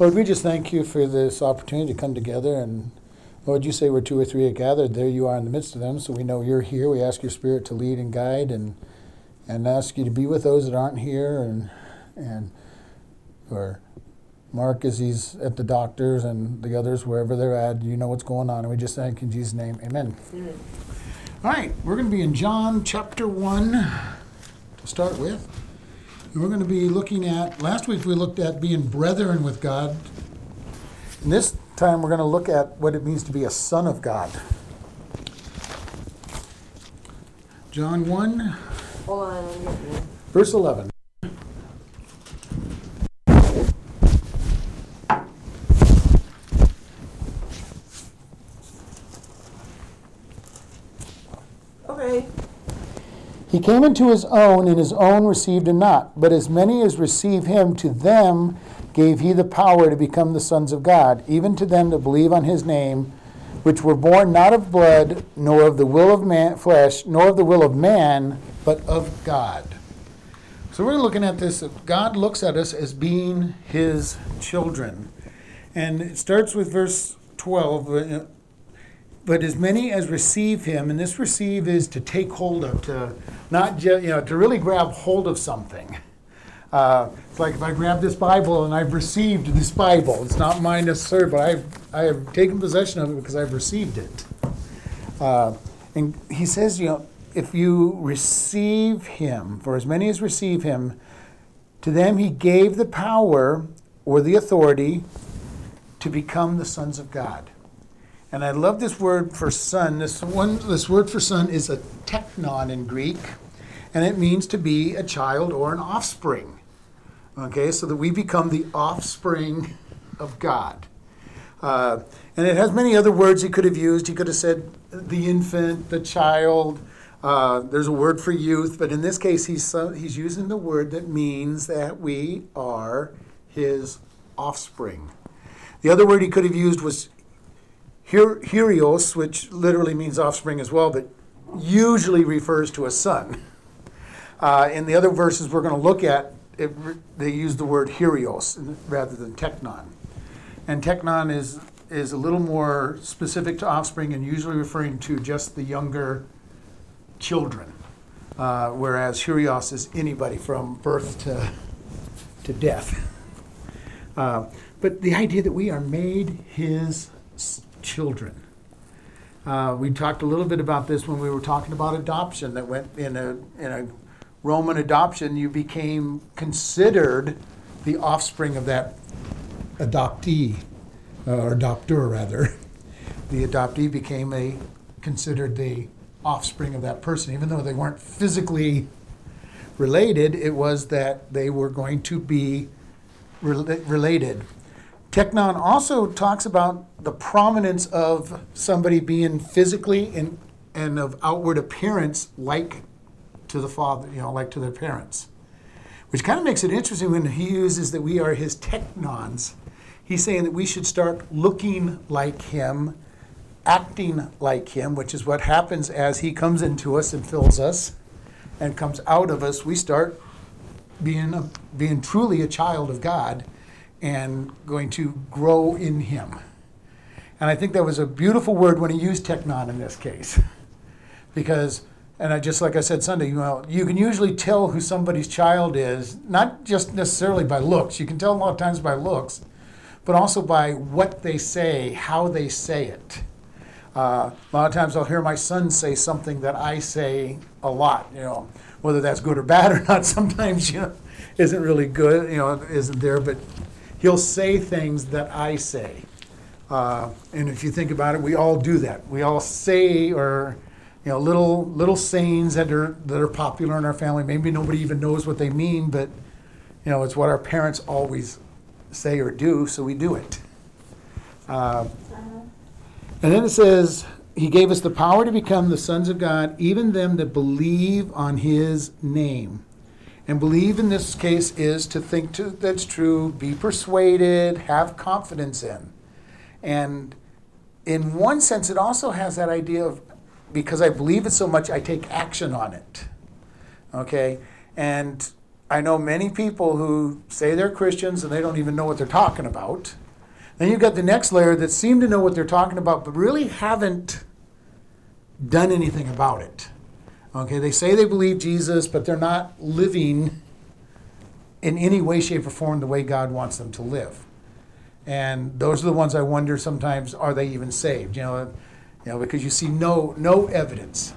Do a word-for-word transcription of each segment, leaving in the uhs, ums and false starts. Lord, we just thank you for this opportunity to come together. And Lord, you say where two or three are gathered, there you are in the midst of them. So we know you're here. We ask your Spirit to lead and guide, and and ask you to be with those that aren't here, and and or Mark as he's at the doctor's and the others wherever they're at. You know what's going on. And we just thank you in Jesus' name. Amen. Amen. All right, we're going to be in John chapter one to start with. And we're going to be looking at, last week we looked at being brethren with God. And this time we're going to look at what it means to be a son of God. John one, hold on, verse eleven. He came into his own, and his own received him not. But as many as received him, to them gave he the power to become the sons of God, even to them that believe on his name, which were born not of blood, nor of the will of man, flesh, nor of the will of man, but of God. So we're looking at this. God looks at us as being his children. And it starts with verse twelve. But as many as receive him, and this receive is to take hold of, to not just, you know, to really grab hold of something. Uh, it's like if I grab this Bible and I've received this Bible, it's not mine necessarily, but I've, I have taken possession of it because I've received it. Uh, and he says, you know, if you receive him, for as many as receive him, to them he gave the power or the authority to become the sons of God. And I love this word for son. This one, this word for son is a teknon in Greek, and it means to be a child or an offspring. Okay, so that we become the offspring of God. Uh, and it has many other words he could have used. He could have said the infant, the child. Uh, there's a word for youth, but in this case, he's uh, he's using the word that means that we are his offspring. The other word he could have used was Herios, which literally means offspring as well, but usually refers to a son. Uh, in the other verses we're going to look at, it, they use the word herios rather than teknon. And teknon is, is a little more specific to offspring and usually referring to just the younger children, uh, whereas herios is anybody from birth to, to death. Uh, but the idea that we are made his children. Uh, we talked a little bit about this when we were talking about adoption. That went in a in a Roman adoption, you became considered the offspring of that adoptee, uh, or adopter rather. The adoptee became a considered the offspring of that person, even though they weren't physically related. It was that they were going to be re- related. Teknon also talks about the prominence of somebody being physically and, and of outward appearance like to the father, you know, like to their parents, which kind of makes it interesting when he uses that we are his teknons. He's saying that we should start looking like him, acting like him, which is what happens as he comes into us and fills us and comes out of us. We start being a, being truly a child of God and going to grow in him. And I think that was a beautiful word when he used teknon in this case. Because, and I just like I said Sunday, you know, you can usually tell who somebody's child is, not just necessarily by looks. You can tell a lot of times by looks, but also by what they say, how they say it. Uh, a lot of times I'll hear my son say something that I say a lot, you know, whether that's good or bad or not, sometimes, you know, isn't really good, you know, isn't there, but he'll say things that I say. Uh, and if you think about it, we all do that. We all say or, you know, little little sayings that are that are popular in our family. Maybe nobody even knows what they mean, but, you know, it's what our parents always say or do, so we do it. Uh, and then it says, he gave us the power to become the sons of God, even them that believe on his name. And believe in this case is to think to, that's true, be persuaded, have confidence in. And in one sense, it also has that idea of, because I believe it so much, I take action on it. Okay? And I know many people who say they're Christians and they don't even know what they're talking about. Then you've got the next layer that seem to know what they're talking about but really haven't done anything about it. Okay, they say they believe Jesus, but they're not living in any way, shape, or form the way God wants them to live. And those are the ones I wonder sometimes, are they even saved? You know, you know, because you see no no evidence.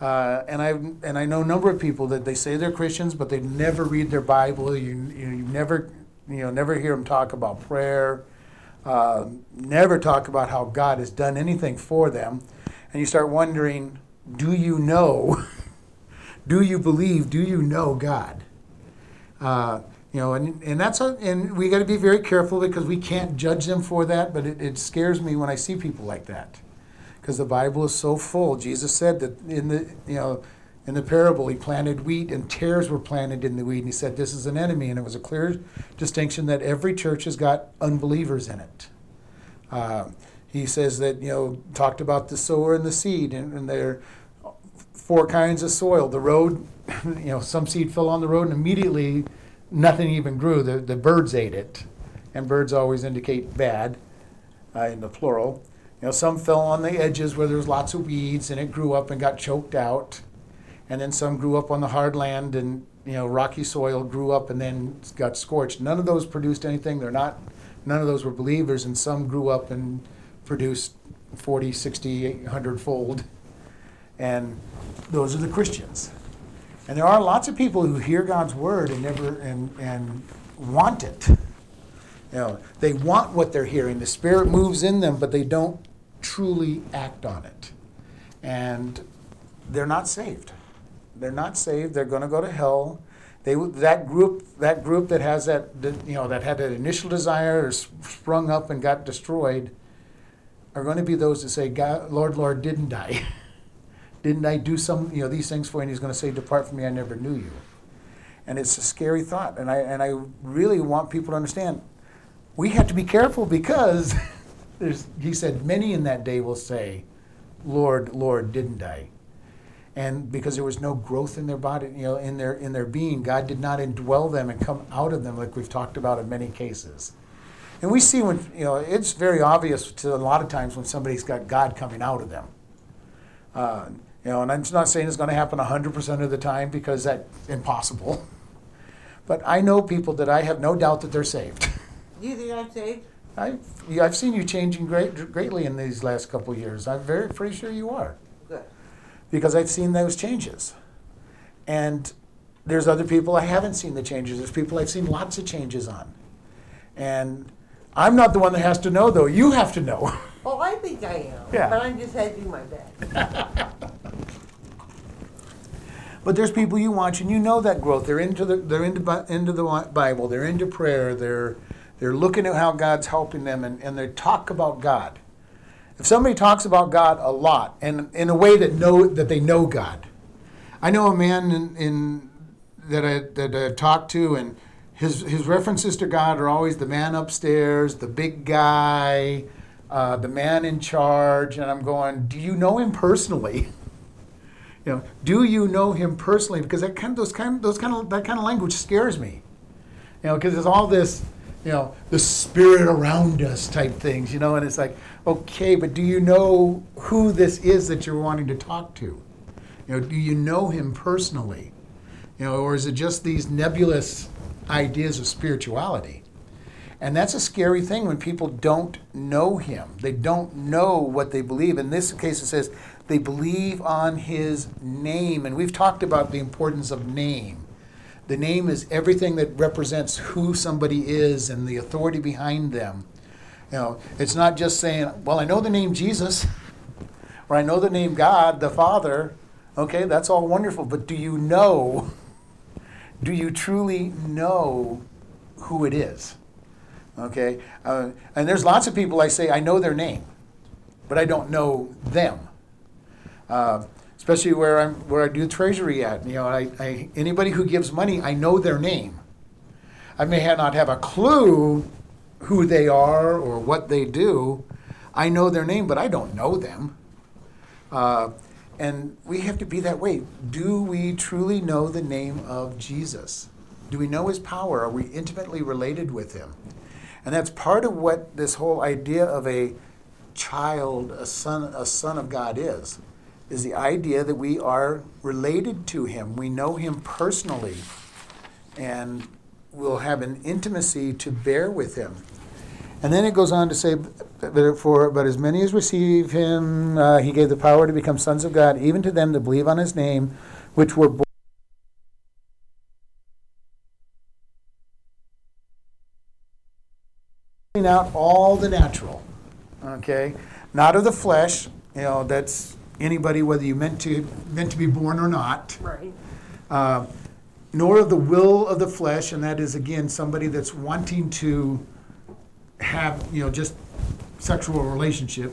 Uh, and I and I know a number of people that they say they're Christians, but they never read their Bible. You you, you never you know never hear them talk about prayer. Uh, never talk about how God has done anything for them. And you start wondering, do you know? Do you believe? Do you know God? Uh, you know, and and that's a, and we got to be very careful because we can't judge them for that. But it, it scares me when I see people like that, because the Bible is so full. Jesus said that in the you know in the parable, he planted wheat and tares were planted in the wheat, and he said this is an enemy, and it was a clear distinction that every church has got unbelievers in it. Uh, He says that, you know, talked about the sower and the seed, and, and there are four kinds of soil. The road, you know, some seed fell on the road, and immediately nothing even grew. The, the birds ate it, and birds always indicate bad uh, in the plural. You know, some fell on the edges where there was lots of weeds, and it grew up and got choked out. And then some grew up on the hard land, and, you know, rocky soil grew up and then got scorched. None of those produced anything. They're not, none of those were believers, and some grew up and produced forty, sixty, one hundred fold. And those are the Christians. And there are lots of people who hear God's word and never and and want it. You know, they want what they're hearing. The Spirit moves in them, but they don't truly act on it. And they're not saved. They're not saved. They're going to go to hell. They that group that group that has that you know that had that initial desire or sprung up and got destroyed are going to be those that say, God, Lord, Lord, didn't I? Didn't I do some, you know, these things for you? And he's going to say, depart from me, I never knew you. And it's a scary thought. And I and I really want people to understand, we have to be careful because there's, he said, many in that day will say, Lord, Lord, didn't I? And because there was no growth in their body, you know, in their in their being, God did not indwell them and come out of them like we've talked about in many cases. And we see when, you know, it's very obvious to a lot of times when somebody's got God coming out of them. Uh, you know, and I'm not saying it's going to happen one hundred percent of the time because that's impossible. But I know people that I have no doubt that they're saved. You think I'm saved? I've, yeah, I've seen you changing great, greatly in these last couple of years. I'm very pretty sure you are. Good. Because I've seen those changes. And there's other people I haven't seen the changes. There's people I've seen lots of changes on. And I'm not the one that has to know, though. You have to know. Oh, I think I am. Yeah. But I'm just hedging my bet. But there's people you watch, and you know that growth. They're into the they're into into the Bible. They're into prayer. They're they're looking at how God's helping them, and, and they talk about God. If somebody talks about God a lot, and in a way that know that they know God, I know a man in, in that I that I talked to and. His his references to God are always the man upstairs, the big guy, uh, the man in charge, and I'm going, do you know him personally? You know, do you know him personally? Because that kind of, those kind of, those kind of that kind of language scares me. You know, because there's all this, you know, the spirit around us type things, you know, and it's like, okay, but do you know who this is that you're wanting to talk to? You know, do you know him personally? You know, or is it just these nebulous ideas of spirituality? And that's a scary thing when people don't know him. They don't know what they believe. In this case it says they believe on his name, and we've talked about the importance of name. The name is everything that represents who somebody is and the authority behind them. You know, it's not just saying, well, I know the name Jesus or I know the name God the Father. Okay, that's all wonderful, but do you know? Do you truly know who it is? Okay, uh, and there's lots of people I say, I know their name, but I don't know them. Uh, especially where I'm, where I do treasury at. You know, I, I anybody who gives money, I know their name. I may have not have a clue who they are or what they do. I know their name, but I don't know them. Uh, And we have to be that way. Do we truly know the name of Jesus? Do we know his power? Are we intimately related with him? And that's part of what this whole idea of a child, a son, a son of God is, is the idea that we are related to him. We know him personally, and we'll have an intimacy to bear with him. And then it goes on to say, for but as many as receive him, uh, he gave the power to become sons of God, even to them that believe on his name, which were born. Out all the natural, okay, not of the flesh. You know, that's anybody, whether you meant to meant to be born or not. Right. Uh, nor of the will of the flesh, and that is again somebody that's wanting to have, you know, just sexual relationship.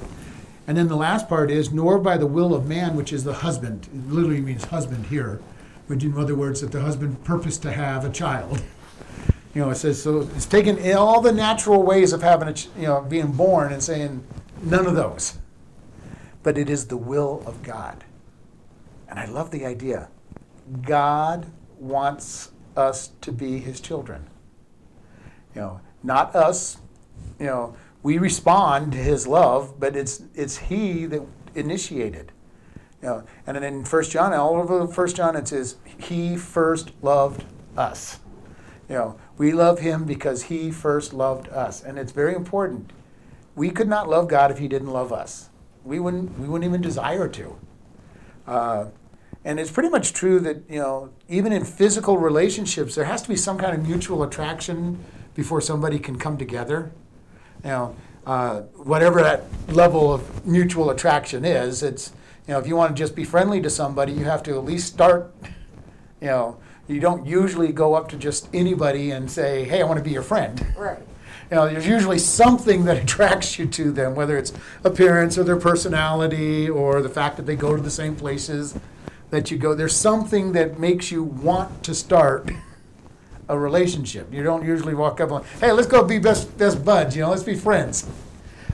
And then the last part is nor by the will of man, which is the husband. It literally means husband here, which in other words that the husband purposed to have a child. You know, it says, so it's taken in all the natural ways of having a, ch- you know, being born and saying none of those. But it is the will of God. And I love the idea. God wants us to be his children. You know, not us. You know, we respond to his love, but it's it's he that initiated. You know, and then in First John, all over First John, it says, he first loved us. You know, we love him because he first loved us. And it's very important. We could not love God if he didn't love us. We wouldn't we wouldn't even desire to. Uh, and it's pretty much true that, you know, even in physical relationships, there has to be some kind of mutual attraction before somebody can come together. You know, uh, whatever that level of mutual attraction is, it's, you know, if you want to just be friendly to somebody, you have to at least start, you know, you don't usually go up to just anybody and say, hey, I want to be your friend. Right. You know, there's usually something that attracts you to them, whether it's appearance or their personality or the fact that they go to the same places that you go. There's something that makes you want to start a relationship. You don't usually walk up and, hey, let's go be best best buds, you know, let's be friends.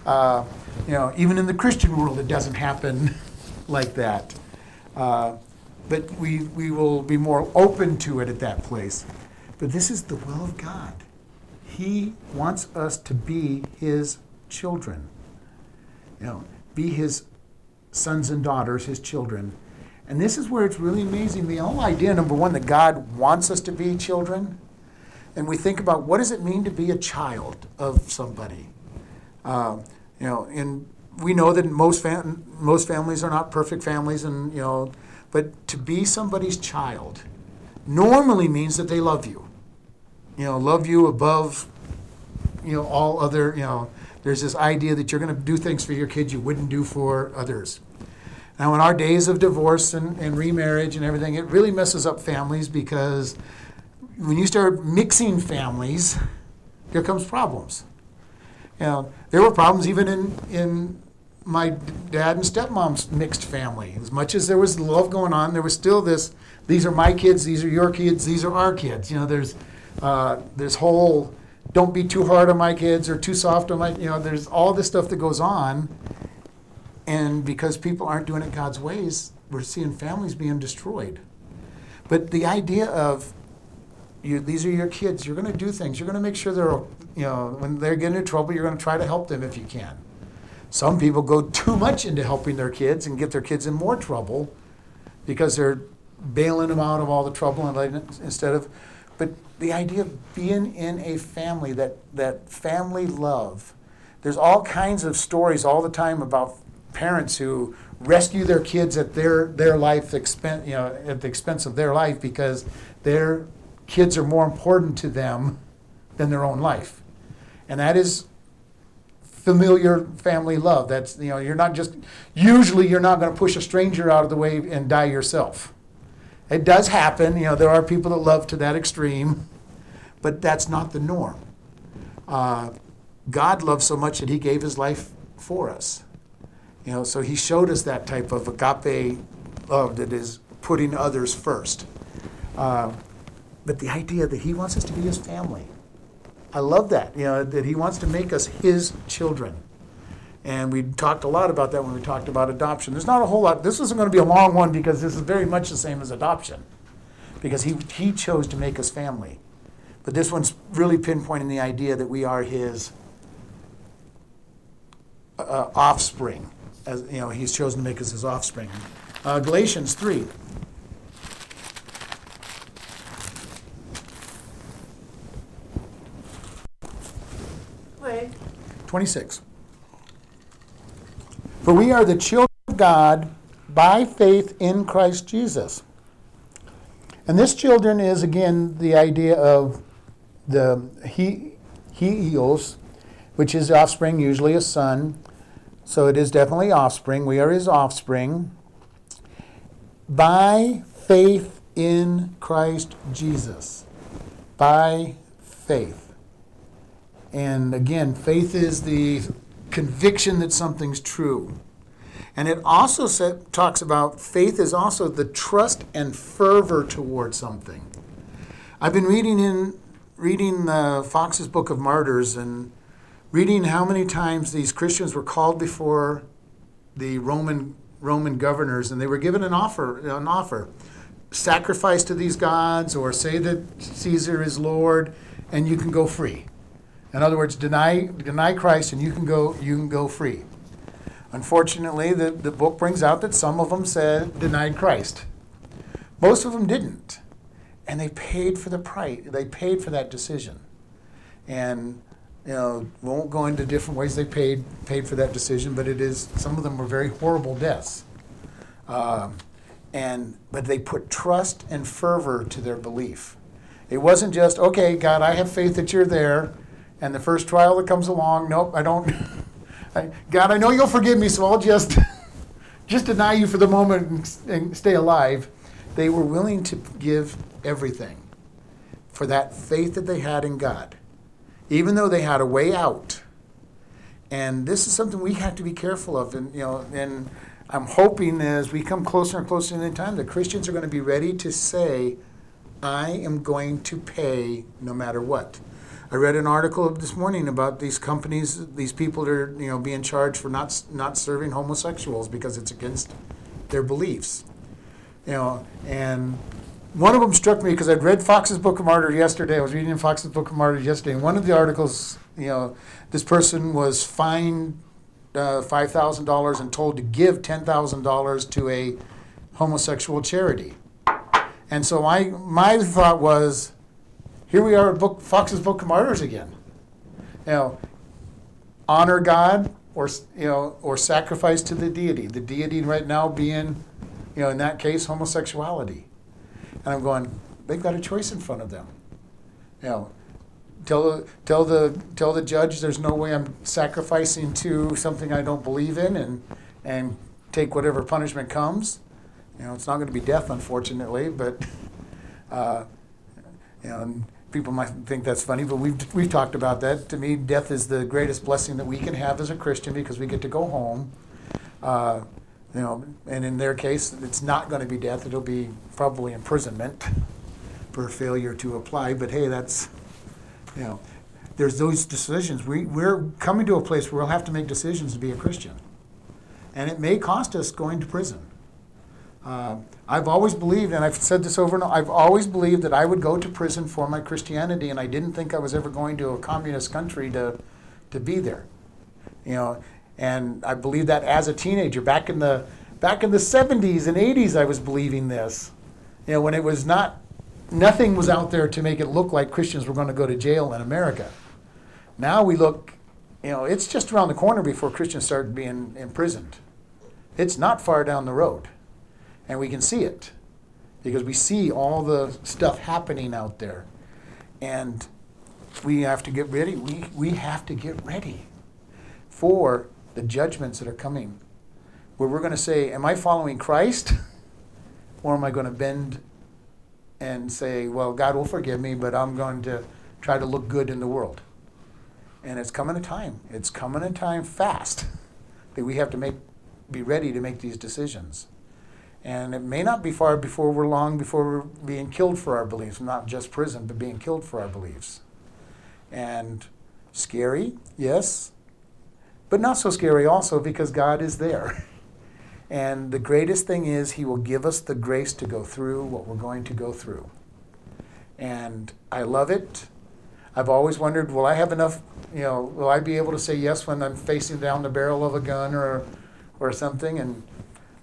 Uh, you know, even in the Christian world, it doesn't happen like that. Uh, But we, we will be more open to it at that place. But this is the will of God. He wants us to be his children. You know, be his sons and daughters, his children. And this is where it's really amazing. The whole idea, number one, that God wants us to be children. And we think about what does it mean to be a child of somebody? Um, you know, and we know that most fam- most families are not perfect families, and, you know, but to be somebody's child normally means that they love you. You know, love you above, you know, all other, you know, there's this idea that you're going to do things for your kids you wouldn't do for others. Now, in our days of divorce and, and remarriage and everything, it really messes up families because when you start mixing families, there comes problems. You know, there were problems even in, in my dad and stepmom's mixed family. As much as there was love going on, there was still this, these are my kids, these are your kids, these are our kids. You know, there's uh, this whole, don't be too hard on my kids or too soft on my, you know, there's all this stuff that goes on. And because people aren't doing it God's ways, we're seeing families being destroyed. But the idea of, you, these are your kids, you're going to do things, you're going to make sure they're, you know, when they're getting in trouble, you're going to try to help them if you can. Some people go too much into helping their kids and get their kids in more trouble because they're bailing them out of all the trouble and letting, instead of, but the idea of being in a family, that, that family love. There's all kinds of stories all the time about parents who rescue their kids at their, their life expense, you know, at the expense of their life because their kids are more important to them than their own life. And that is familiar family love. That's, you know, you're not just, usually you're not going to push a stranger out of the way and die yourself. It does happen. You know, there are people that love to that extreme, but that's not the norm. Uh, God loved so much that he gave his life for us. You know, so he showed us that type of agape love that is putting others first. Uh, but the idea that he wants us to be his family. I love that, you know, that he wants to make us his children. And we talked a lot about that when we talked about adoption. There's not a whole lot. This isn't going to be a long one because this is very much the same as adoption. Because he he chose to make us family. But this one's really pinpointing the idea that we are his uh, offspring. As, you know, he's chosen to make us his offspring. Uh, Galatians three. Wait. twenty-six. For we are the children of God by faith in Christ Jesus. And this children is, again, the idea of the he, he eos, which is offspring, usually a son. So it is definitely offspring. We are his offspring. By faith in Christ Jesus. By faith. And again, faith is the conviction that something's true. And it also set, talks about faith is also the trust and fervor toward something. I've been reading in reading uh, Fox's Book of Martyrs and reading how many times these Christians were called before the Roman Roman governors, and they were given an offer, an offer, sacrifice to these gods, or say that Caesar is Lord, and you can go free. In other words, deny deny Christ, and you can go you can go free. Unfortunately, the, the book brings out that some of them said denied Christ. Most of them didn't. And they paid for the price. They paid for that decision. And, you know, we won't go into different ways they paid paid for that decision, but it is, some of them were very horrible deaths. Um, and but they put trust and fervor to their belief. It wasn't just, okay, God, I have faith that you're there, and the first trial that comes along, nope, I don't... God, I know you'll forgive me, so I'll just, just deny you for the moment and, and stay alive. They were willing to give everything for that faith that they had in God, even though they had a way out. And this is something we have to be careful of. And you know, and I'm hoping as we come closer and closer to the time, the Christians are going to be ready to say, I am going to pay no matter what. I read an article this morning about these companies, these people that are, you know, being charged for not not serving homosexuals because it's against their beliefs, you know. And one of them struck me because I'd read Fox's Book of Martyrs yesterday. I was reading Fox's Book of Martyrs yesterday, and one of the articles, you know, this person was fined uh, five thousand dollars and told to give ten thousand dollars to a homosexual charity. And so my my thought was, here we are at book, Fox's Book of Martyrs again. You know, honor God or, you know, or sacrifice to the deity. The deity right now being, you know, in that case, homosexuality. And I'm going, they've got a choice in front of them. You know, tell, tell, the, tell the judge there's no way I'm sacrificing to something I don't believe in and, and take whatever punishment comes. You know, it's not going to be death, unfortunately, but, uh, you know, and people might think that's funny, but we've we've talked about that. To me, death is the greatest blessing that we can have as a Christian because we get to go home. Uh, you know, and in their case, it's not going to be death. It'll be probably imprisonment for failure to apply. But hey, that's, you know, there's those decisions. We, we're coming to a place where we'll have to make decisions to be a Christian. And it may cost us going to prison. Uh, I've always believed, and I've said this over and over, I've always believed that I would go to prison for my Christianity, and I didn't think I was ever going to a communist country to to be there. You know, and I believed that as a teenager. Back in the back in the seventies and eighties, I was believing this. You know, when it was not, nothing was out there to make it look like Christians were going to go to jail in America. Now we look, you know, it's just around the corner before Christians start being imprisoned. It's not far down the road. And we can see it because we see all the stuff happening out there. And we have to get ready. We, we have to get ready for the judgments that are coming, where we're going to say, am I following Christ? Or am I going to bend and say, well, God will forgive me, but I'm going to try to look good in the world? And it's coming a time. It's coming a time fast that we have to make, be ready to make these decisions. And it may not be far before we're long before we're being killed for our beliefs, not just prison, but being killed for our beliefs. And scary, yes, but not so scary also because God is there. And the greatest thing is he will give us the grace to go through what we're going to go through. And I love it. I've always wondered, will I have enough, you know, will I be able to say yes when I'm facing down the barrel of a gun or or something? And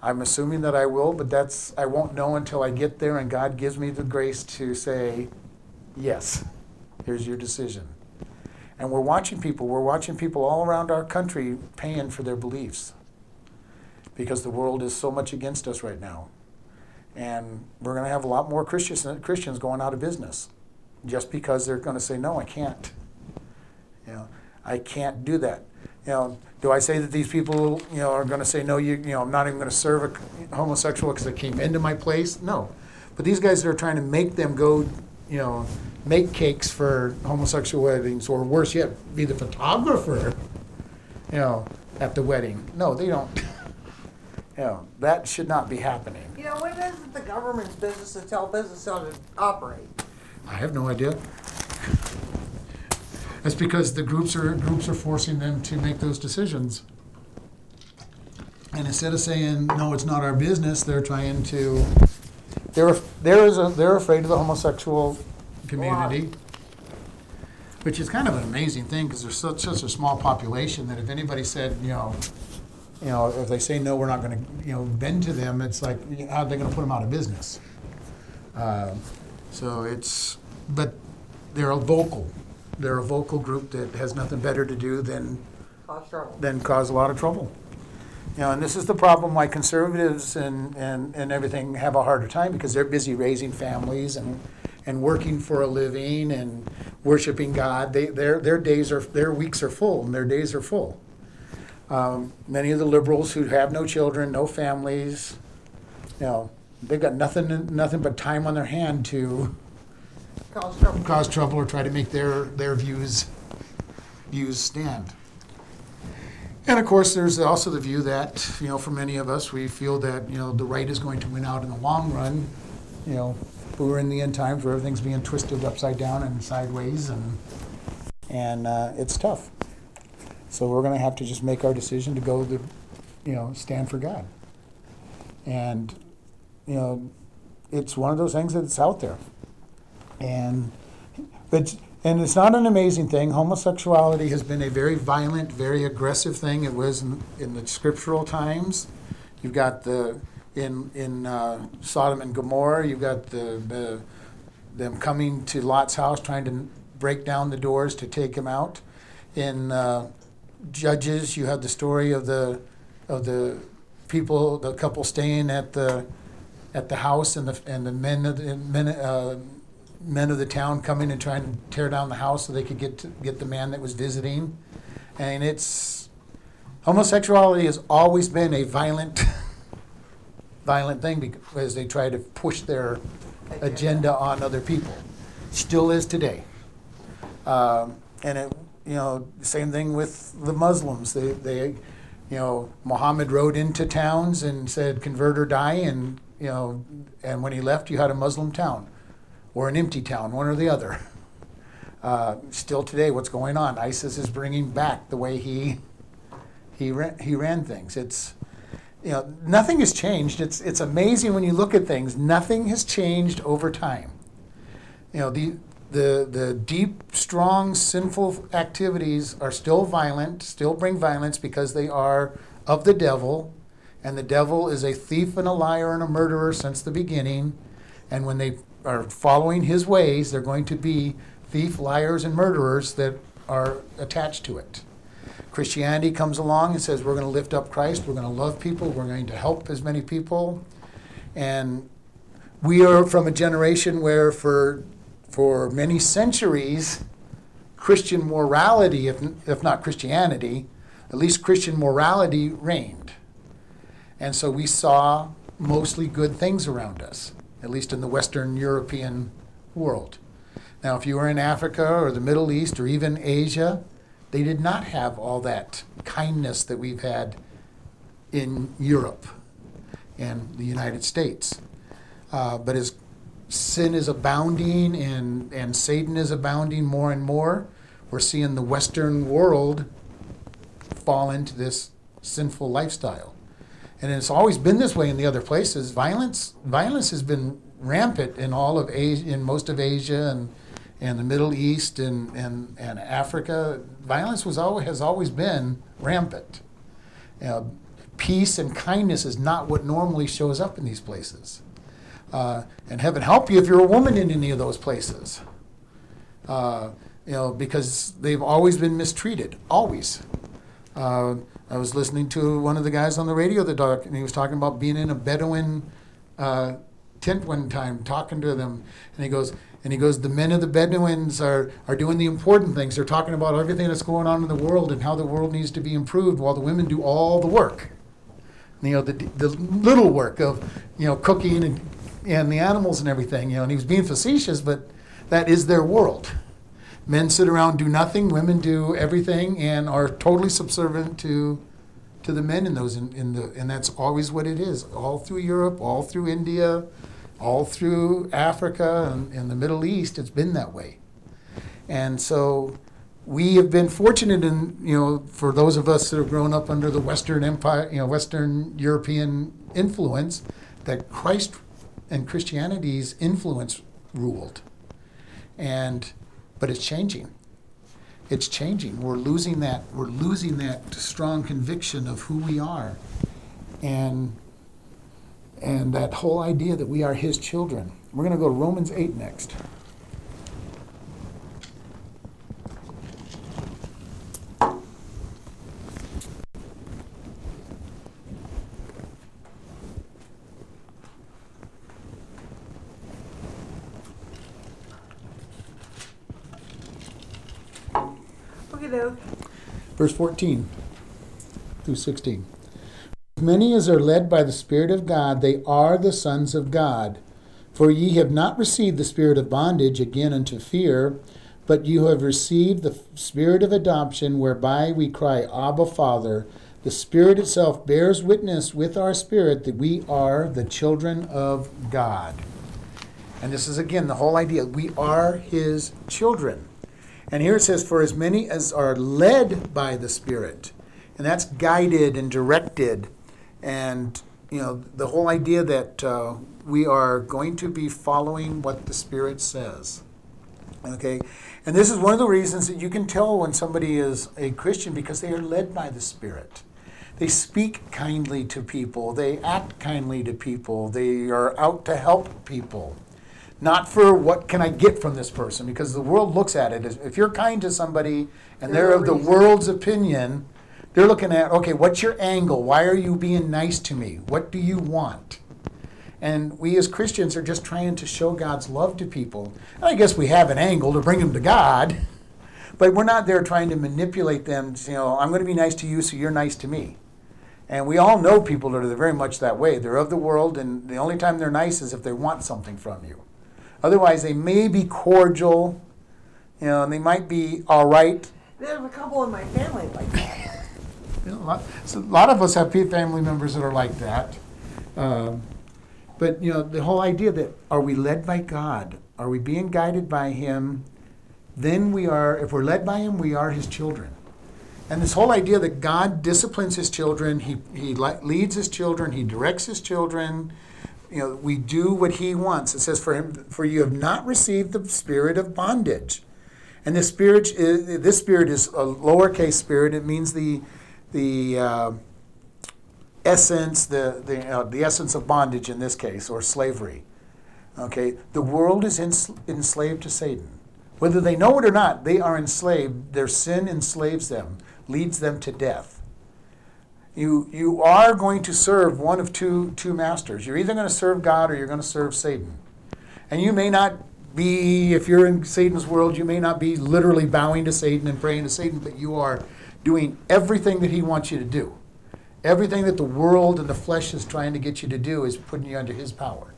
I'm assuming that I will, but that's, I won't know until I get there and God gives me the grace to say, yes, here's your decision. And we're watching people, we're watching people all around our country paying for their beliefs because the world is so much against us right now. And we're going to have a lot more Christians Christians going out of business just because they're going to say, no, I can't. You know, I can't do that. You know, do I say that these people, you know, are going to say, no, you, you know, I'm not even going to serve a homosexual because they came into my place? No. But these guys that are trying to make them go, you know, make cakes for homosexual weddings, or worse yet, be the photographer, you know, at the wedding. No, they don't. You know, that should not be happening. You know, what is it the government's business to tell business how to operate? I have no idea. That's because the groups are groups are forcing them to make those decisions. And instead of saying, no, it's not our business, they're trying to... They're there is a they're afraid of the homosexual community, which is kind of an amazing thing because there's such such a small population that if anybody said, you know, you know, if they say no, we're not going to, you know, bend to them, it's like, how are they going to put them out of business? Uh, so it's, but they're a vocal, they're a vocal group that has nothing better to do than cause trouble. than cause a lot of trouble. You know, and this is the problem why conservatives and, and, and everything have a harder time, because they're busy raising families and, and working for a living and worshiping God. They their their days are their weeks are full and their days are full. Um, many of the liberals who have no children, no families, you know, they've got nothing nothing but time on their hand to cause trouble, cause trouble or try to make their, their views views stand. And of course, there's also the view that, you know, for many of us, we feel that, you know, the right is going to win out in the long run. You know, we're in the end times where everything's being twisted upside down and sideways, and and uh, it's tough. So we're going to have to just make our decision to go the, you know, stand for God. And, you know, it's one of those things that's out there. And but. And it's not an amazing thing. Homosexuality has been a very violent, very aggressive thing. It was in, in the scriptural times. You've got the in in uh, Sodom and Gomorrah. You've got the, the them coming to Lot's house, trying to break down the doors to take him out. In uh, Judges, you have the story of the of the people, the couple staying at the at the house, and the and the men of the men. Uh, men of the town coming and trying to tear down the house so they could get to, get the man that was visiting. And it's, homosexuality has always been a violent violent thing because they try to push their agenda, agenda on other people. Still is today. Um, and it, you know, same thing with the Muslims. They, they, you know, Muhammad rode into towns and said, convert or die. And, you know, and when he left, you had a Muslim town. Or an empty town, one or the other. Uh, still today, what's going on? ISIS is bringing back the way he he ran, he ran things. It's, you know, nothing has changed. It's it's amazing when you look at things. Nothing has changed over time. You know, the the the deep, strong, sinful activities are still violent, still bring violence because they are of the devil, and the devil is a thief and a liar and a murderer since the beginning. And when they are following his ways, they're going to be thief, liars, and murderers that are attached to it. Christianity comes along and says, we're going to lift up Christ, we're going to love people, we're going to help as many people. And we are from a generation where for for many centuries, Christian morality, if, if not Christianity, at least Christian morality reigned. And so we saw mostly good things around us, at least in the Western European world. Now, if you were in Africa or the Middle East or even Asia, they did not have all that kindness that we've had in Europe and the United States. Uh, but as sin is abounding and, and Satan is abounding more and more, we're seeing the Western world fall into this sinful lifestyle. And it's always been this way in the other places. Violence, violence has been rampant in all of Asia, in most of Asia, and and the Middle East and, and, and Africa, violence was always, has always been rampant. Uh, peace and kindness is not what normally shows up in these places. Uh, and heaven help you if you're a woman in any of those places. Uh, you know, because they've always been mistreated, always. Uh, I was listening to one of the guys on the radio the dark, and he was talking about being in a Bedouin uh, tent one time, talking to them, and he goes, and he goes, the men of the Bedouins are, are doing the important things. They're talking about everything that's going on in the world and how the world needs to be improved, while the women do all the work. You know, the the little work of, you know, cooking and and the animals and everything. You know, and he was being facetious, but that is their world. Men sit around, do nothing. Women do everything and are totally subservient to, to the men in those. In, in the and that's always what it is. All through Europe, all through India, all through Africa and, and the Middle East, it's been that way. And so, we have been fortunate in, you know, for those of us that have grown up under the Western Empire, you know, Western European influence, that Christ and Christianity's influence ruled. And. But it's changing. It's changing. We're losing that. We're losing that strong conviction of who we are, and and that whole idea that we are His children. We're going to go to Romans eight next. Verse fourteen through sixteen. Many as are led by the Spirit of God, they are the sons of God. For ye have not received the spirit of bondage again unto fear, but you have received the spirit of adoption, whereby we cry, Abba, Father. The Spirit itself bears witness with our spirit that we are the children of God. And this is again the whole idea. We are His children. And here it says, for as many as are led by the Spirit. And that's guided and directed. And, you know, the whole idea that uh, we are going to be following what the Spirit says. Okay? And this is one of the reasons that you can tell when somebody is a Christian, because they are led by the Spirit. They speak kindly to people. They act kindly to people. They are out to help people. Not for what can I get from this person, because the world looks at it. As, if you're kind to somebody and they're of the world's opinion, they're looking at, okay, what's your angle? Why are you being nice to me? What do you want? And we as Christians are just trying to show God's love to people. And I guess we have an angle to bring them to God, but we're not there trying to manipulate them. You know, I'm going to be nice to you, so you're nice to me. And we all know people that are very much that way. They're of the world, and the only time they're nice is if they want something from you. Otherwise, they may be cordial, you know, and they might be all right. There's a couple in my family like that. you know, a, lot, so a lot of us have family members that are like that. Uh, but, you know, the whole idea that, are we led by God? Are we being guided by Him? Then we are, if we're led by Him, we are His children. And this whole idea that God disciplines His children, He, he leads His children, He directs His children. You know, we do what He wants. It says, "For him, for you have not received the spirit of bondage," and this spirit is this spirit is a lowercase spirit. It means the the uh, essence, the the uh, the essence of bondage in this case, or slavery. Okay, the world is ensl- enslaved to Satan, whether they know it or not. They are enslaved. Their sin enslaves them, leads them to death. You you are going to serve one of two two masters. You're either going to serve God or you're going to serve Satan. And you may not be, if you're in Satan's world, you may not be literally bowing to Satan and praying to Satan, but you are doing everything that he wants you to do. Everything that the world and the flesh is trying to get you to do is putting you under his power.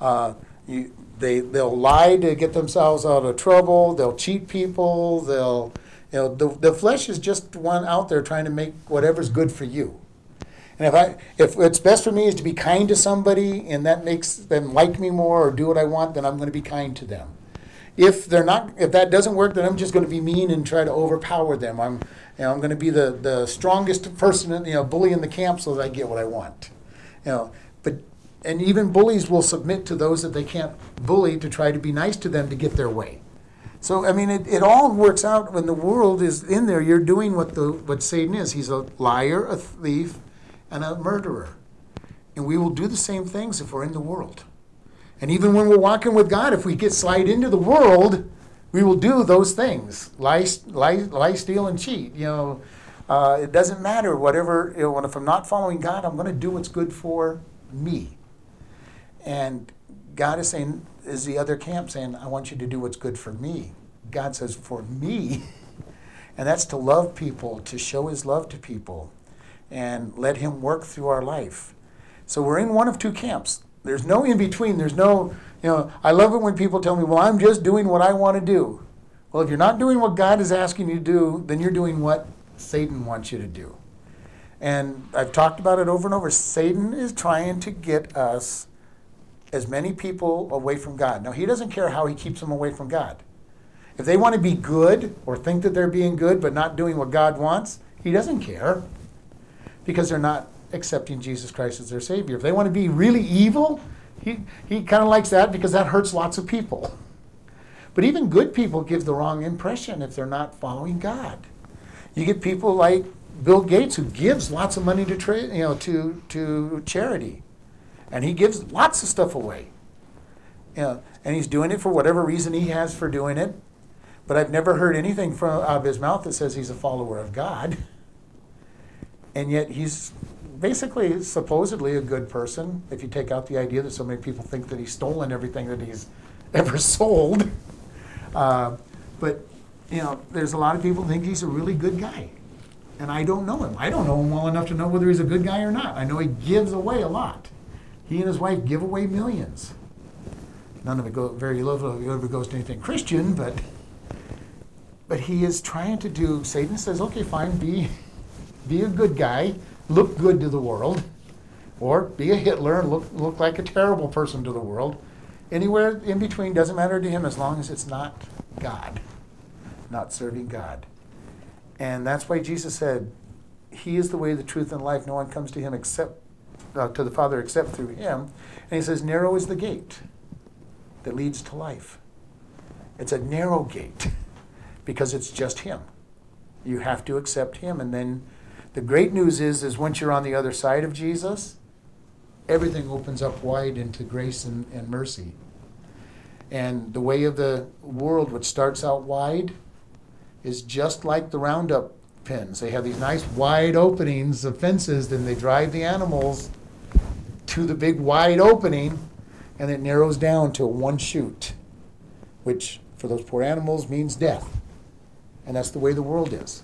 Uh, you, they, they'll lie to get themselves out of trouble. They'll cheat people. They'll... You know, the, the flesh is just one out there trying to make whatever's good for you. And if I, if it's best for me is to be kind to somebody and that makes them like me more or do what I want, then I'm going to be kind to them. If they're not, if that doesn't work, then I'm just going to be mean and try to overpower them. I'm, you know, I'm going to be the, the strongest person, in, you know, bully in the camp so that I get what I want. You know, but and even bullies will submit to those that they can't bully to try to be nice to them to get their way. So, I mean, it, it all works out when the world is in there. You're doing what the what Satan is. He's a liar, a thief, and a murderer. And we will do the same things if we're in the world. And even when we're walking with God, if we get slide into the world, we will do those things. Lie, lie, lie steal, and cheat. You know, uh, it doesn't matter. Whatever, you know, if I'm not following God, I'm going to do what's good for me. And God is saying, is the other camp saying, I want you to do what's good for me. God says, for me. And that's to love people, to show his love to people, and let him work through our life. So we're in one of two camps. There's no in between. There's no, you know, I love it when people tell me, well, I'm just doing what I want to do. Well, if you're not doing what God is asking you to do, then you're doing what Satan wants you to do. And I've talked about it over and over. Satan is trying to get us as many people away from God. Now, he doesn't care how he keeps them away from God. If they want to be good or think that they're being good but not doing what God wants, he doesn't care, because they're not accepting Jesus Christ as their Savior. If they want to be really evil, he, he kind of likes that, because that hurts lots of people. But even good people give the wrong impression if they're not following God. You get people like Bill Gates, who gives lots of money to tra- you know to to charity. And he gives lots of stuff away. You know, and he's doing it for whatever reason he has for doing it. But I've never heard anything from out of his mouth that says he's a follower of God. And yet he's basically supposedly a good person, if you take out the idea that so many people think that he's stolen everything that he's ever sold. Uh, but, you know, there's a lot of people who think he's a really good guy. And I don't know him. I don't know him well enough to know whether he's a good guy or not. I know he gives away a lot. He and his wife give away millions. None of it go, very little of it ever goes to anything Christian, but but he is trying to do, Satan says, okay, fine, be, be a good guy, look good to the world, or be a Hitler and look, look like a terrible person to the world. Anywhere in between doesn't matter to him, as long as it's not God, not serving God. And that's why Jesus said, he is the way, the truth, and life. No one comes to him except Uh, to the Father except through him. And he says, narrow is the gate that leads to life. It's a narrow gate, because it's just him. You have to accept him. And then the great news is, is once you're on the other side of Jesus, everything opens up wide into grace and, and mercy. And the way of the world, which starts out wide, is just like the roundup pens. They have these nice wide openings of fences, then they drive the animals to the big wide opening, and it narrows down to one chute, which for those poor animals means death. And that's the way the world is.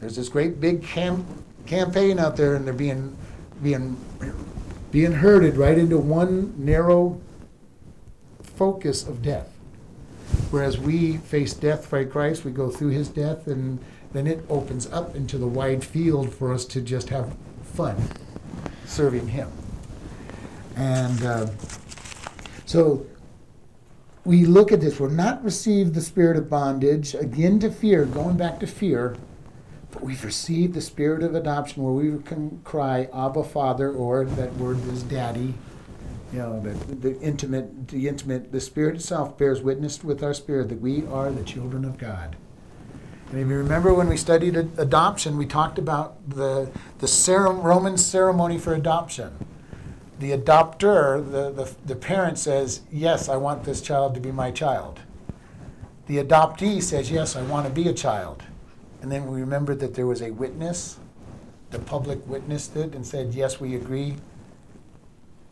There's this great big cam- campaign out there, and they're being being being herded right into one narrow focus of death. Whereas we face death by Christ, we go through his death, and then it opens up into the wide field for us to just have fun serving him. And uh, so we look at this. We're not received the spirit of bondage, again to fear, going back to fear, but we've received the spirit of adoption, where we can cry, Abba, Father, or that word is Daddy. You know, the, the intimate, the intimate, the Spirit itself bears witness with our spirit that we are the children of God. And if you remember when we studied adoption, we talked about the the cerom- Roman ceremony for adoption. The adopter, the, the, the parent says, yes, I want this child to be my child. The adoptee says, yes, I want to be a child. And then we remembered that there was a witness. The public witnessed it and said, yes, we agree.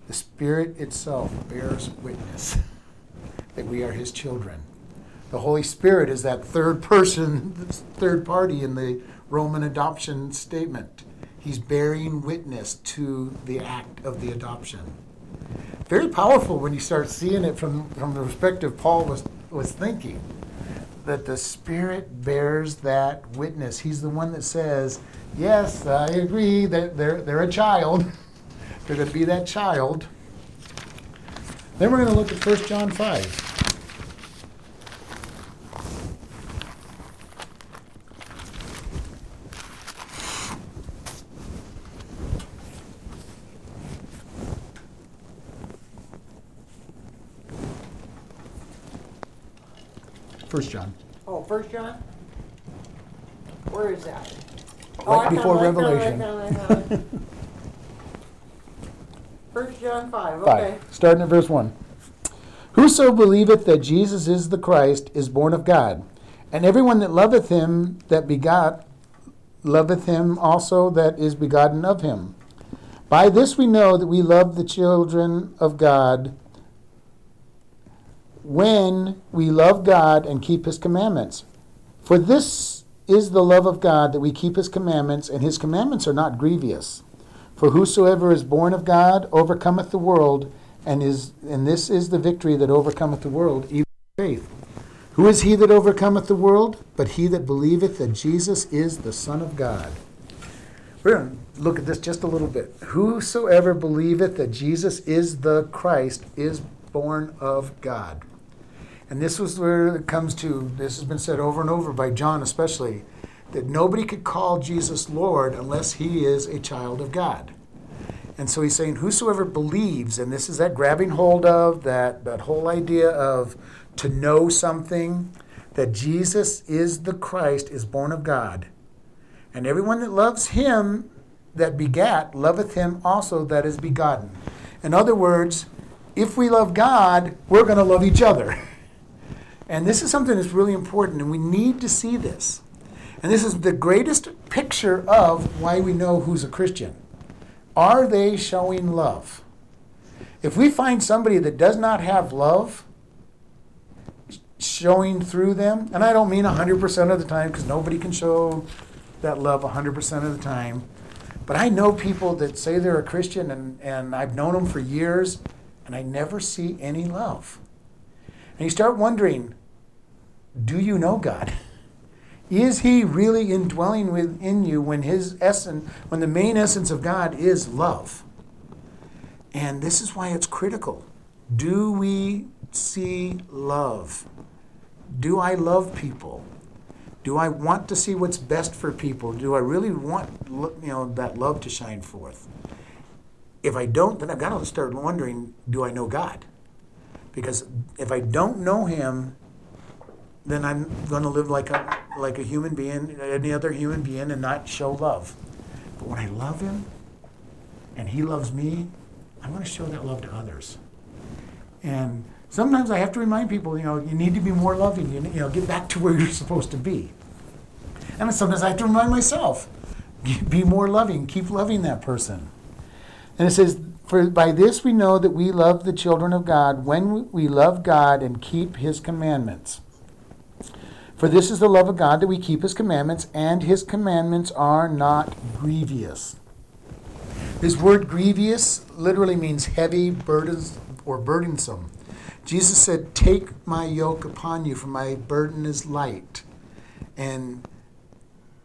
The Spirit itself bears witness that we are his children. The Holy Spirit is that third person, third party in the Roman adoption statement. He's bearing witness to the act of the adoption. Very powerful when you start seeing it from, from the perspective Paul was, was thinking, that the Spirit bears that witness. He's the one that says, yes, I agree that they're, they're a child. They're going to be that child. Then we're going to look at First John five. First John. Oh, First John? Where is that? Oh, right before Revelation. First John five, okay. Five. Starting at verse one. Whoso believeth that Jesus is the Christ is born of God, and everyone that loveth him that begot loveth him also that is begotten of him. By this we know that we love the children of God, when we love God and keep his commandments. For this is the love of God, that we keep his commandments, and his commandments are not grievous. For whosoever is born of God overcometh the world, and is and this is the victory that overcometh the world, even faith. Who is he that overcometh the world? But he that believeth that Jesus is the Son of God. We're going to look at this just a little bit. Whosoever believeth that Jesus is the Christ is born of God. And this was where it comes to, this has been said over and over by John especially, that nobody could call Jesus Lord unless he is a child of God. And so he's saying, whosoever believes, and this is that grabbing hold of, that, that whole idea of to know something, that Jesus is the Christ, is born of God. And everyone that loves him that begat, loveth him also that is begotten. In other words, if we love God, we're going to love each other. And this is something that's really important, and we need to see this. And this is the greatest picture of why we know who's a Christian. Are they showing love? If we find somebody that does not have love showing through them, and I don't mean one hundred percent of the time, because nobody can show that love one hundred percent of the time, but I know people that say they're a Christian, and, and I've known them for years, and I never see any love. And you start wondering, do you know God? Is he really indwelling within you when his essence, when the main essence of God is love? And this is why it's critical. Do we see love? Do I love people? Do I want to see what's best for people? Do I really want, you know, that love to shine forth? If I don't, then I've got to start wondering, do I know God? Because if I don't know him, then I'm going to live like a like a human being, any other human being, and not show love. But when I love him, and he loves me, I'm going to show that love to others. And sometimes I have to remind people, you know, you need to be more loving. You, you know, get back to where you're supposed to be. And sometimes I have to remind myself, be more loving. Keep loving that person. And it says, for by this we know that we love the children of God, when we love God and keep his commandments. For this is the love of God, that we keep his commandments, and his commandments are not grievous. This word grievous literally means heavy, burdens, or burdensome. Jesus said, take my yoke upon you, for my burden is light. And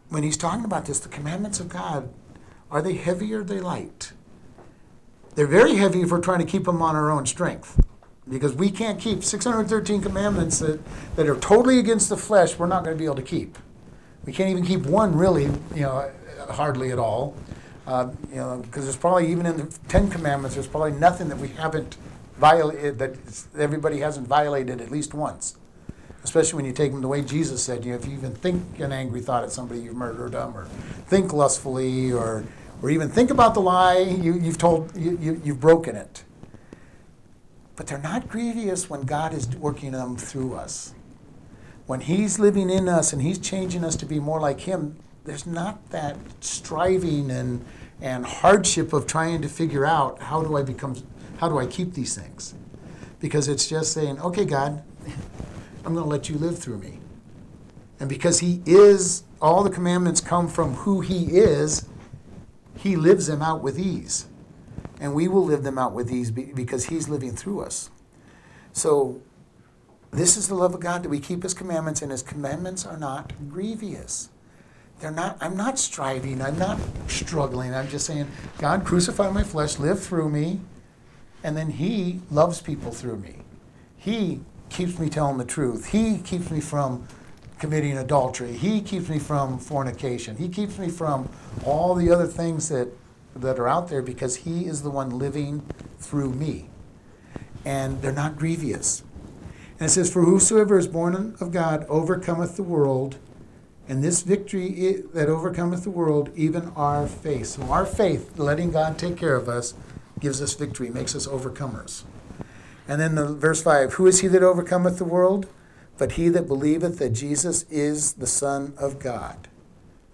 when he's talking about this, the commandments of God, are they heavy or are they light? They're very heavy if we're trying to keep them on our own strength, because we can't keep six hundred thirteen commandments that, that are totally against the flesh. We're not going to be able to keep. We can't even keep one, really, you know, hardly at all, uh, you know, because there's probably, even in the Ten Commandments, there's probably nothing that we haven't violated, that everybody hasn't violated at least once, especially when you take them the way Jesus said, you know, if you even think an angry thought at somebody, you've murdered them, or think lustfully, or... or even think about the lie, you, you've told, you, you, you've broken it. But they're not grievous when God is working them through us. When he's living in us and he's changing us to be more like him, there's not that striving and, and hardship of trying to figure out how do I become, how do I keep these things? Because it's just saying, okay, God, I'm going to let you live through me. And because he is, all the commandments come from who he is, he lives them out with ease. And we will live them out with ease because he's living through us. So this is the love of God, that we keep his commandments, and his commandments are not grievous. They're not, I'm not striving, I'm not struggling. I'm just saying, God, crucify my flesh, live through me, and then he loves people through me. He keeps me telling the truth. He keeps me from committing adultery. He keeps me from fornication. He keeps me from all the other things that, that are out there, because he is the one living through me. And they're not grievous. And it says, for whosoever is born of God overcometh the world, and this victory that overcometh the world, even our faith. So our faith, letting God take care of us, gives us victory, makes us overcomers. And then the verse five, who is he that overcometh the world? But he that believeth that Jesus is the Son of God.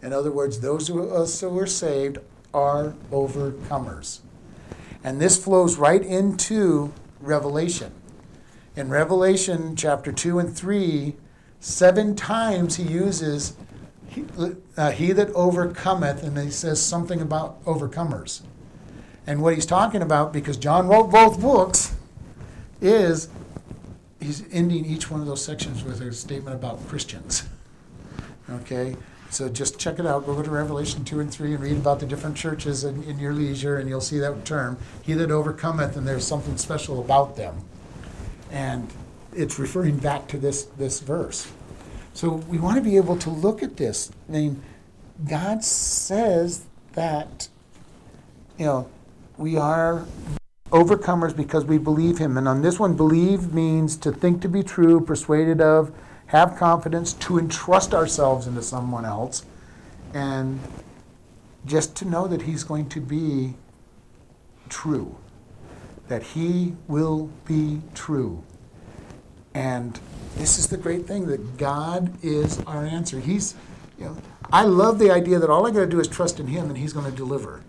In other words, those of us who are saved are overcomers. And this flows right into Revelation. In Revelation chapter two and three, seven times he uses he, uh, he that overcometh, and he says something about overcomers. And what he's talking about, because John wrote both books, is he's ending each one of those sections with a statement about Christians. Okay? So just check it out. Go to Revelation two and three and read about the different churches in, in your leisure, and you'll see that term, he that overcometh, and there's something special about them. And it's referring back to this, this verse. So we want to be able to look at this. I mean, God says that, you know, we are overcomers because we believe him. And on this one, believe means to think to be true, persuaded of, have confidence, to entrust ourselves into someone else, and just to know that he's going to be true, that he will be true. And this is the great thing, that God is our answer. He's, you know, I love the idea that all I got to do is trust in him, and he's going to deliver.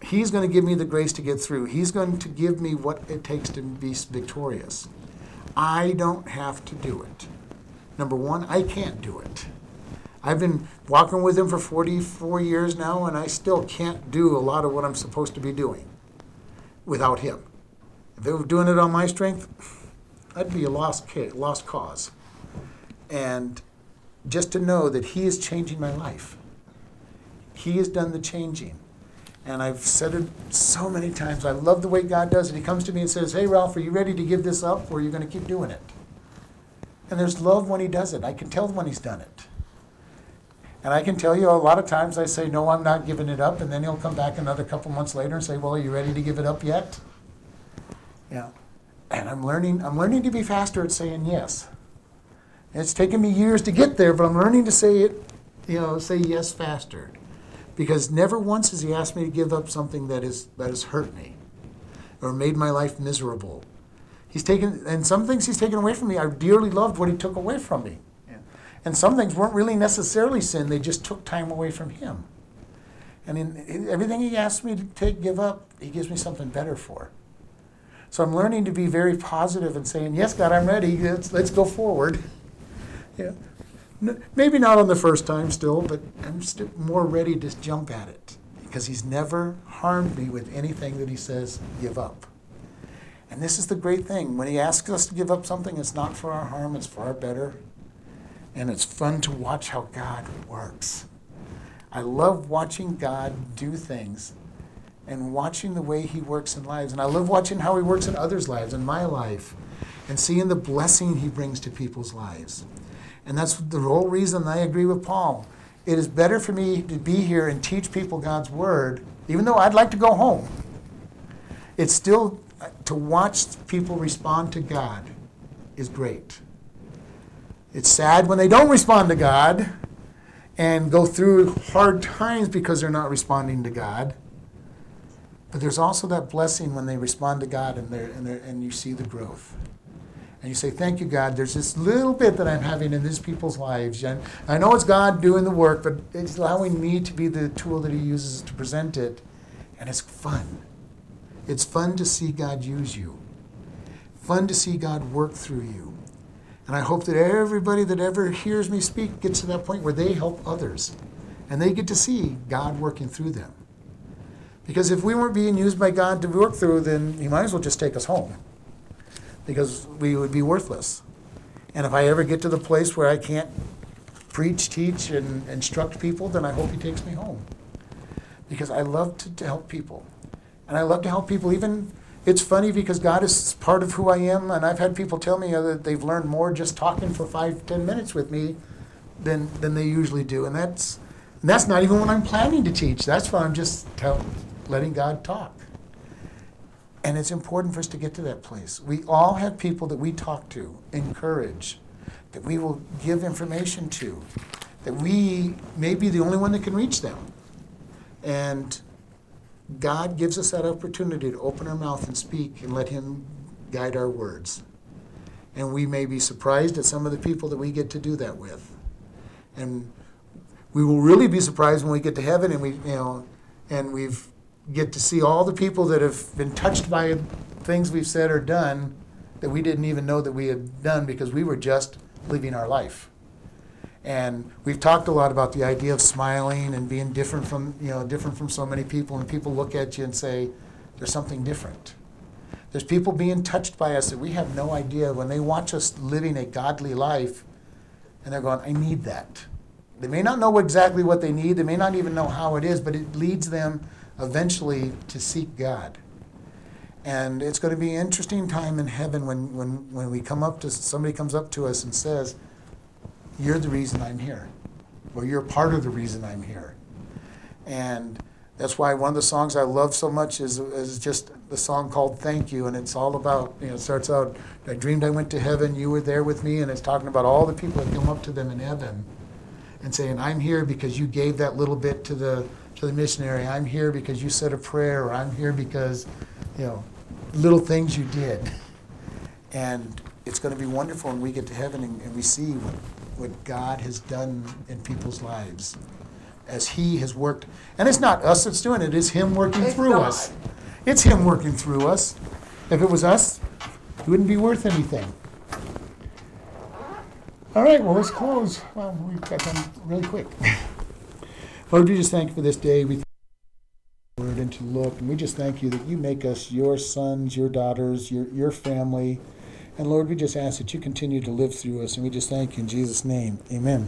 He's going to give me the grace to get through. He's going to give me what it takes to be victorious. I don't have to do it. Number one, I can't do it. I've been walking with him for forty-four years now, and I still can't do a lot of what I'm supposed to be doing without him. If they were doing it on my strength, I'd be a lost kid, lost cause. And just to know that he is changing my life. He has done the changing. And I've said it so many times. I love the way God does it. He comes to me and says, hey, Ralph, are you ready to give this up, or are you going to keep doing it? And there's love when he does it. I can tell when he's done it. And I can tell you a lot of times I say, no, I'm not giving it up. And then he'll come back another couple months later and say, well, are you ready to give it up yet? Yeah. And I'm learning I'm learning to be faster at saying yes. And it's taken me years to get there, but I'm learning to say it, you know, say yes faster. Because never once has he asked me to give up something that is that has hurt me or made my life miserable. He's taken, and some things he's taken away from me. I dearly loved what he took away from me. Yeah. And some things weren't really necessarily sin. They just took time away from him. And in everything he asks me to take, give up, he gives me something better for. So I'm learning to be very positive and saying, yes, God, I'm ready. Let's, let's go forward. Yeah. N- maybe not on the first time still, but I'm st- more ready to jump at it, because he's never harmed me with anything that he says, give up. And this is the great thing. When he asks us to give up something, it's not for our harm, it's for our better. And it's fun to watch how God works. I love watching God do things and watching the way he works in lives. And I love watching how he works in others' lives, in my life, and seeing the blessing he brings to people's lives. And that's the whole reason I agree with Paul. It is better for me to be here and teach people God's word, even though I'd like to go home. It's still... To watch people respond to God is great. It's sad when they don't respond to God and go through hard times because they're not responding to God. But there's also that blessing when they respond to God, and they're, and, they're, and you see the growth. And you say, thank you, God. There's this little bit that I'm having in these people's lives. And I know it's God doing the work, but it's allowing me to be the tool that he uses to present it. And it's fun. It's fun to see God use you, fun to see God work through you. And I hope that everybody that ever hears me speak gets to that point where they help others and they get to see God working through them. Because if we weren't being used by God to work through, then he might as well just take us home, because we would be worthless. And if I ever get to the place where I can't preach, teach, and instruct people, then I hope he takes me home, because I love to, to help people. And I love to help people. Even, it's funny, because God is part of who I am, and I've had people tell me that they've learned more just talking for five, ten minutes with me than than they usually do. And that's and that's not even what I'm planning to teach. That's why I'm just tell, letting God talk. And it's important for us to get to that place. We all have people that we talk to, encourage, that we will give information to, that we may be the only one that can reach them. And God gives us that opportunity to open our mouth and speak and let Him guide our words. And we may be surprised at some of the people that we get to do that with. And we will really be surprised when we get to heaven and we, you know, and we've get to see all the people that have been touched by things we've said or done that we didn't even know that we had done because we were just living our life. And we've talked a lot about the idea of smiling and being different from, you know, different from so many people, and people look at you and say, there's something different. There's people being touched by us that we have no idea when they watch us living a godly life, and they're going, I need that. They may not know exactly what they need. They may not even know how it is, but it leads them eventually to seek God. And it's going to be an interesting time in heaven when, when, when we come up to, somebody comes up to us and says, you're the reason I'm here, or you're part of the reason I'm here. And that's why one of the songs I love so much is, is just the song called Thank You, and it's all about, you know, it starts out, I dreamed I went to heaven, you were there with me, and it's talking about all the people that come up to them in heaven and saying, I'm here because you gave that little bit to the to the missionary, I'm here because you said a prayer, or I'm here because, you know, little things you did. And it's going to be wonderful when we get to heaven and, and we see what, what God has done in people's lives as He has worked. And it's not us that's doing it, it's Him working it's through God. us. It's Him working through us. If it was us, it wouldn't be worth anything. All right, well, let's close. Well, we've got done really quick. Lord, we just thank you for this day. We thank you for your word and to look. And we just thank you that you make us your sons, your daughters, your, your family. And Lord, we just ask that you continue to live through us. And we just thank you in Jesus' name. Amen.